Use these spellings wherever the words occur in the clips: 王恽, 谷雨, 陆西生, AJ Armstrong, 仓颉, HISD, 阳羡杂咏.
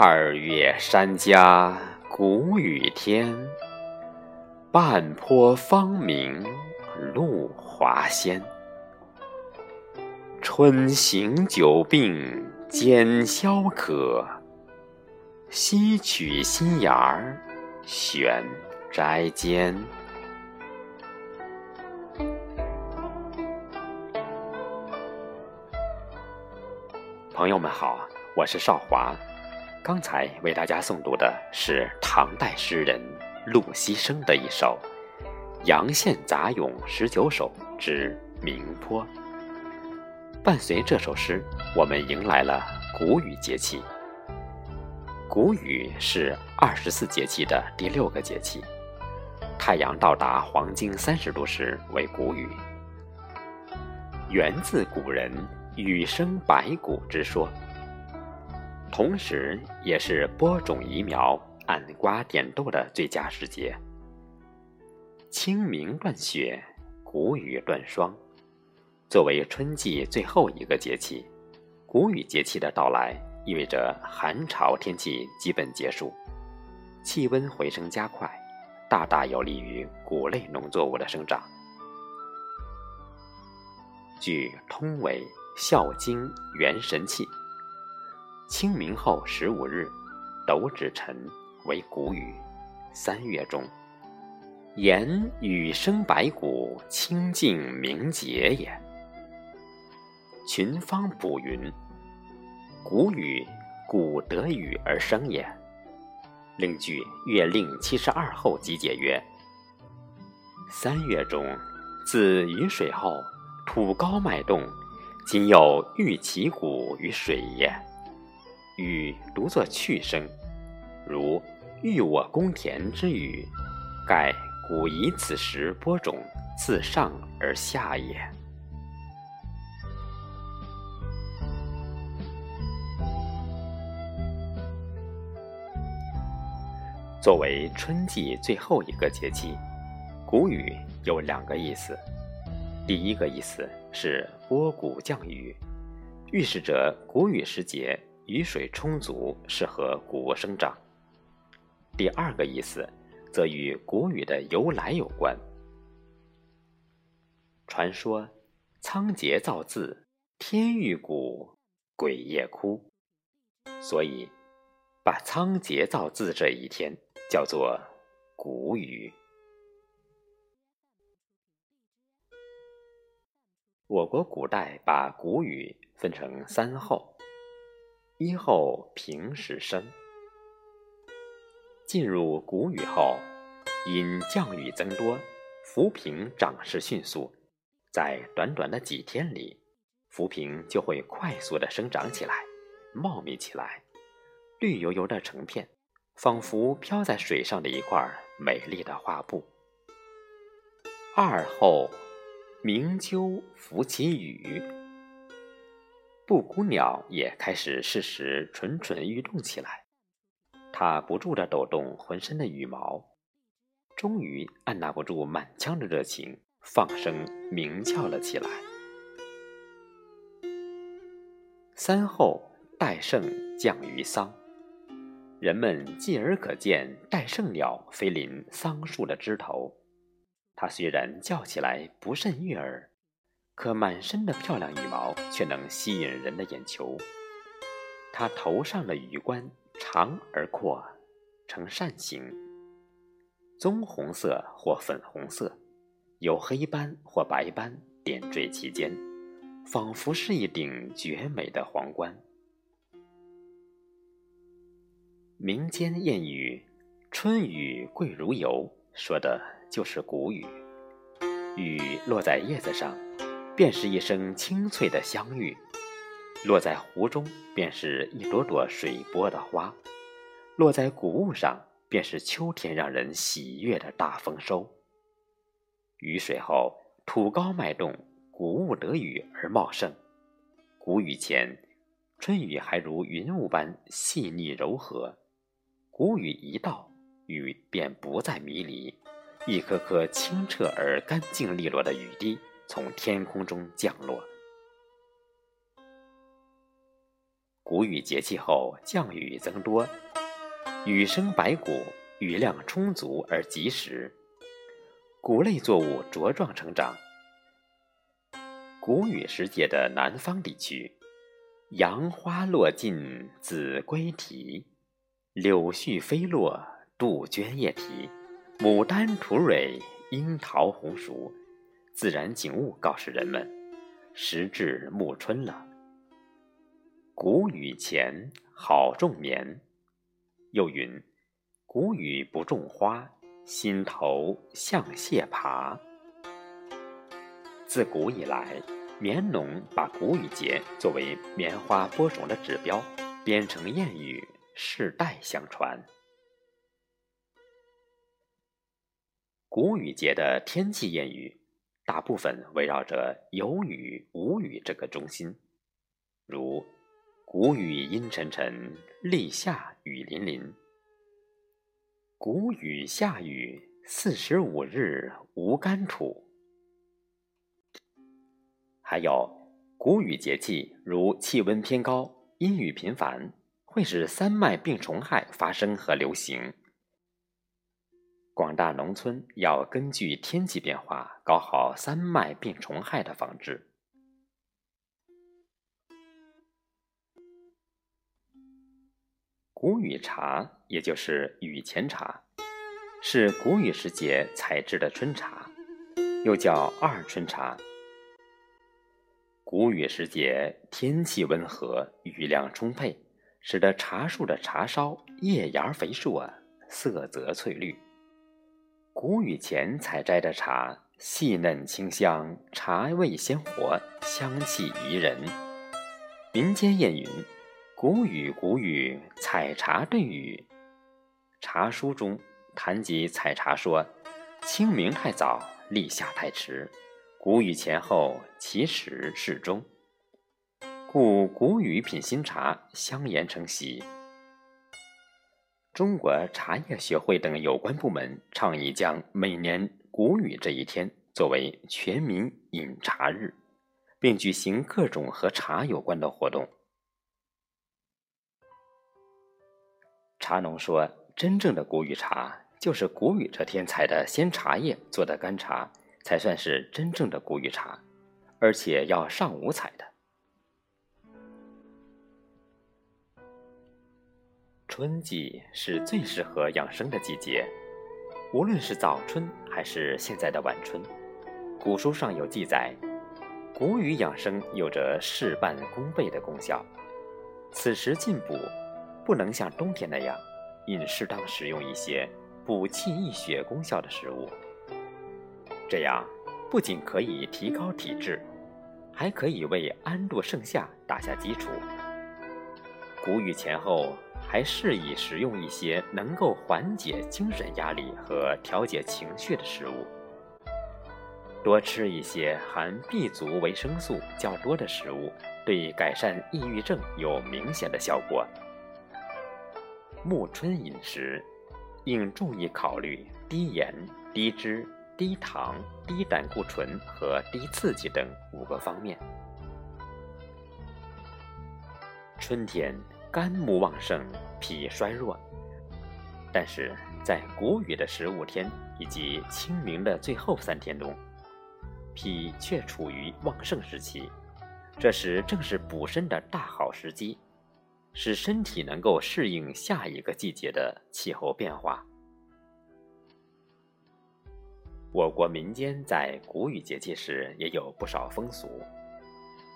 二月山家谷雨天，半坡芳名露华鲜。春行久病兼消渴，西取新芽儿选摘间。朋友们好，我是少华。刚才为大家诵读的是唐代诗人陆西生的一首《阳羡杂咏19首之名坡》。伴随这首诗，我们迎来了谷雨节气。谷雨是24节气的第6个节气，太阳到达黄经30度时为谷雨。源自古人雨生百谷之说，同时也是播种移苗、按瓜点豆的最佳时节。清明断雪，谷雨断霜。作为春季最后一个节气，谷雨节气的到来意味着寒潮天气基本结束，气温回升加快，大大有利于谷类农作物的生长。据《通纬孝经·元神气》，清明后15日，斗指辰为谷雨，三月中。言雨生百谷，清净明节也。群芳补云，谷雨谷得雨而生也。另据《月令72候集解》曰：三月中，自雨水后，土高脉动，今有郁其谷于水也。雨独作去声，如欲我公田之雨，盖谷以此时播种，自上而下也。作为春季最后一个节气，谷雨有两个意思。第一个意思是播谷降雨，预示着谷雨时节雨水充足，适合谷物生长。第二个意思则与谷雨的由来有关。传说仓颉造字，天欲谷，鬼夜哭，所以把仓颉造字这一天叫做谷雨。我国古代把谷雨分成三候。一候平时生，进入谷雨后，因降雨增多，浮萍长势迅速，在短短的几天里，浮萍就会快速地生长起来，茂密起来，绿油油的成片，仿佛飘在水上的一块美丽的画布。二候鸣鸠伏其羽，布谷鸟也开始适时蠢蠢欲动起来，它不住地抖动浑身的羽毛，终于按捺不住满腔的热情，放声鸣叫了起来。三候戴胜降于桑，人们继而可见戴胜鸟飞临桑树的枝头，它虽然叫起来不甚悦耳，可满身的漂亮羽毛却能吸引人的眼球。它头上的羽冠长而阔，呈扇形，棕红色或粉红色，有黑斑或白斑点缀其间，仿佛是一顶绝美的皇冠。民间谚语“春雨贵如油”说的就是谷雨。雨落在叶子上，便是一声清脆的香玉，落在湖中便是一朵朵水波的花，落在谷物上便是秋天让人喜悦的大丰收。雨水后，土高脉动，谷物得雨而茂盛。谷雨前，春雨还如云雾般细腻柔和，谷雨一到，雨便不再迷离，一颗颗清澈而干净利落的雨滴从天空中降落。谷雨节气后降雨增多，雨生百谷，雨量充足而及时，谷类作物茁壮成长。谷雨时节的南方地区，杨花落尽子规啼，柳絮飞落杜鹃叶啼，牡丹吐蕊樱桃红熟。自然景物告诉人们，时至暮春了。谷雨前好种棉，又云：谷雨不种花，心头向蟹爬。自古以来，棉农把谷雨节作为棉花播种的指标，编成谚语，世代相传。谷雨节的天气谚语大部分围绕着有雨无雨这个中心，如谷雨阴沉沉，立夏雨淋淋，谷雨下雨，45日无干土。还有，谷雨节气如气温偏高，阴雨频繁，会使三麦病虫害发生和流行。广大农村要根据天气变化，搞好三麦病虫害的防治。谷雨茶，也就是雨前茶，是谷雨时节采制的春茶，又叫二春茶。谷雨时节天气温和，雨量充沛，使得茶树的茶梢叶芽肥硕，色泽翠绿。谷雨前采摘的茶细嫩清香，茶味鲜活，香气宜人。民间谚云：谷雨谷雨，采茶对雨。茶书中谈及采茶说，清明太早，立夏太迟，谷雨前后，其时适中，故谷雨品新茶，相沿成习。中国茶叶学会等有关部门倡议将每年谷雨这一天作为全民饮茶日，并举行各种和茶有关的活动。茶农说，真正的谷雨茶就是谷雨这天采的鲜茶叶做的干茶，才算是真正的谷雨茶，而且要上午采的。春季是最适合养生的季节，无论是早春还是现在的晚春，古书上有记载，谷雨养生有着事半功倍的功效。此时进补，不能像冬天那样，应适当食用一些补气益血功效的食物。这样不仅可以提高体质，还可以为安度盛夏打下基础。谷雨前后还适宜食用一些能够缓解精神压力和调节情绪的食物，多吃一些含 B 族维生素较多的食物，对改善抑郁症有明显的效果。暮春饮食应注意考虑低盐、低脂、低糖、低胆固醇和低刺激等5个方面。春天肝木旺盛，脾衰弱，但是在谷雨的15天以及清明的最后3天中，脾却处于旺盛时期，这时正是补肾的大好时机，使身体能够适应下一个季节的气候变化。我国民间在谷雨节气时也有不少风俗，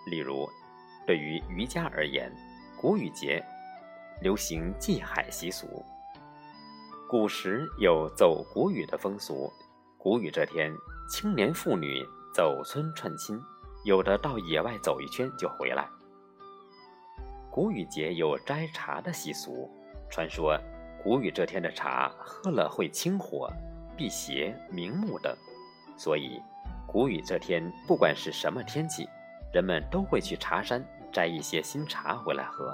例如，对于渔家而言，谷雨节流行祭海习俗。古时有走谷雨的风俗，谷雨这天，青年妇女走村串亲，有的到野外走一圈就回来。谷雨节有摘茶的习俗，传说谷雨这天的茶喝了会清火、辟邪、明目等，所以谷雨这天不管是什么天气，人们都会去茶山摘一些新茶回来喝。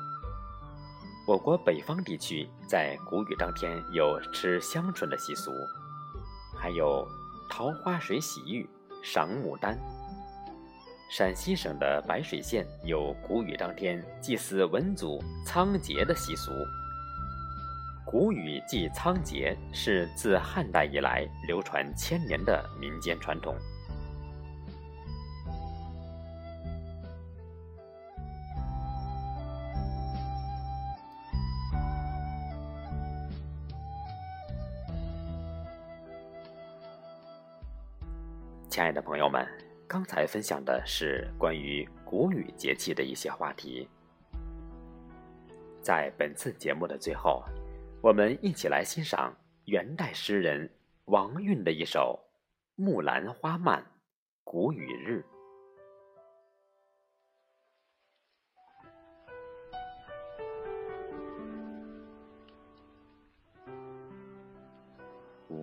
我国北方地区在谷雨当天有吃香椿的习俗，还有桃花水洗浴、赏牡丹。陕西省的白水县有谷雨当天祭祀文祖仓颉的习俗。谷雨祭仓颉是自汉代以来流传1000年的民间传统。亲爱的朋友们，刚才分享的是关于谷雨节气的一些话题。在本次节目的最后，我们一起来欣赏元代诗人王恽的一首《木兰花漫·谷雨日》。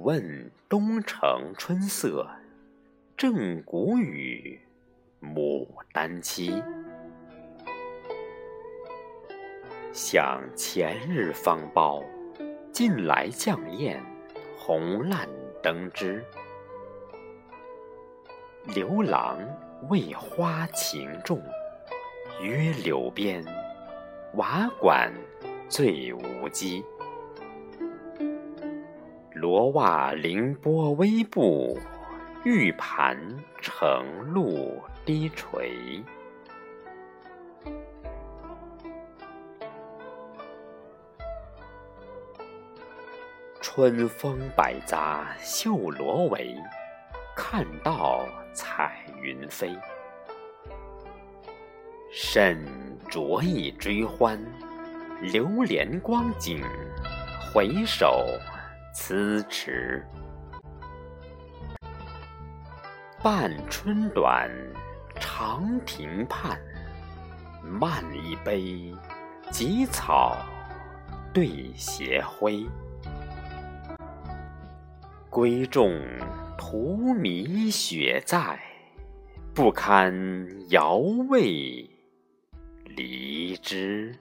问东城春色正谷雨，牡丹期。想前日方苞，近来绛燕红烂登枝。刘郎为花情重，约柳边，瓦管最无机。罗袜凌波微步，玉盘承露低垂。春风百杂绣罗帷，看到彩云飞。沈酌意追欢，流连光景，回首思迟。半春短，长亭畔，慢一杯，几草对斜晖。闺中荼蘼雪在，不堪摇袂离枝。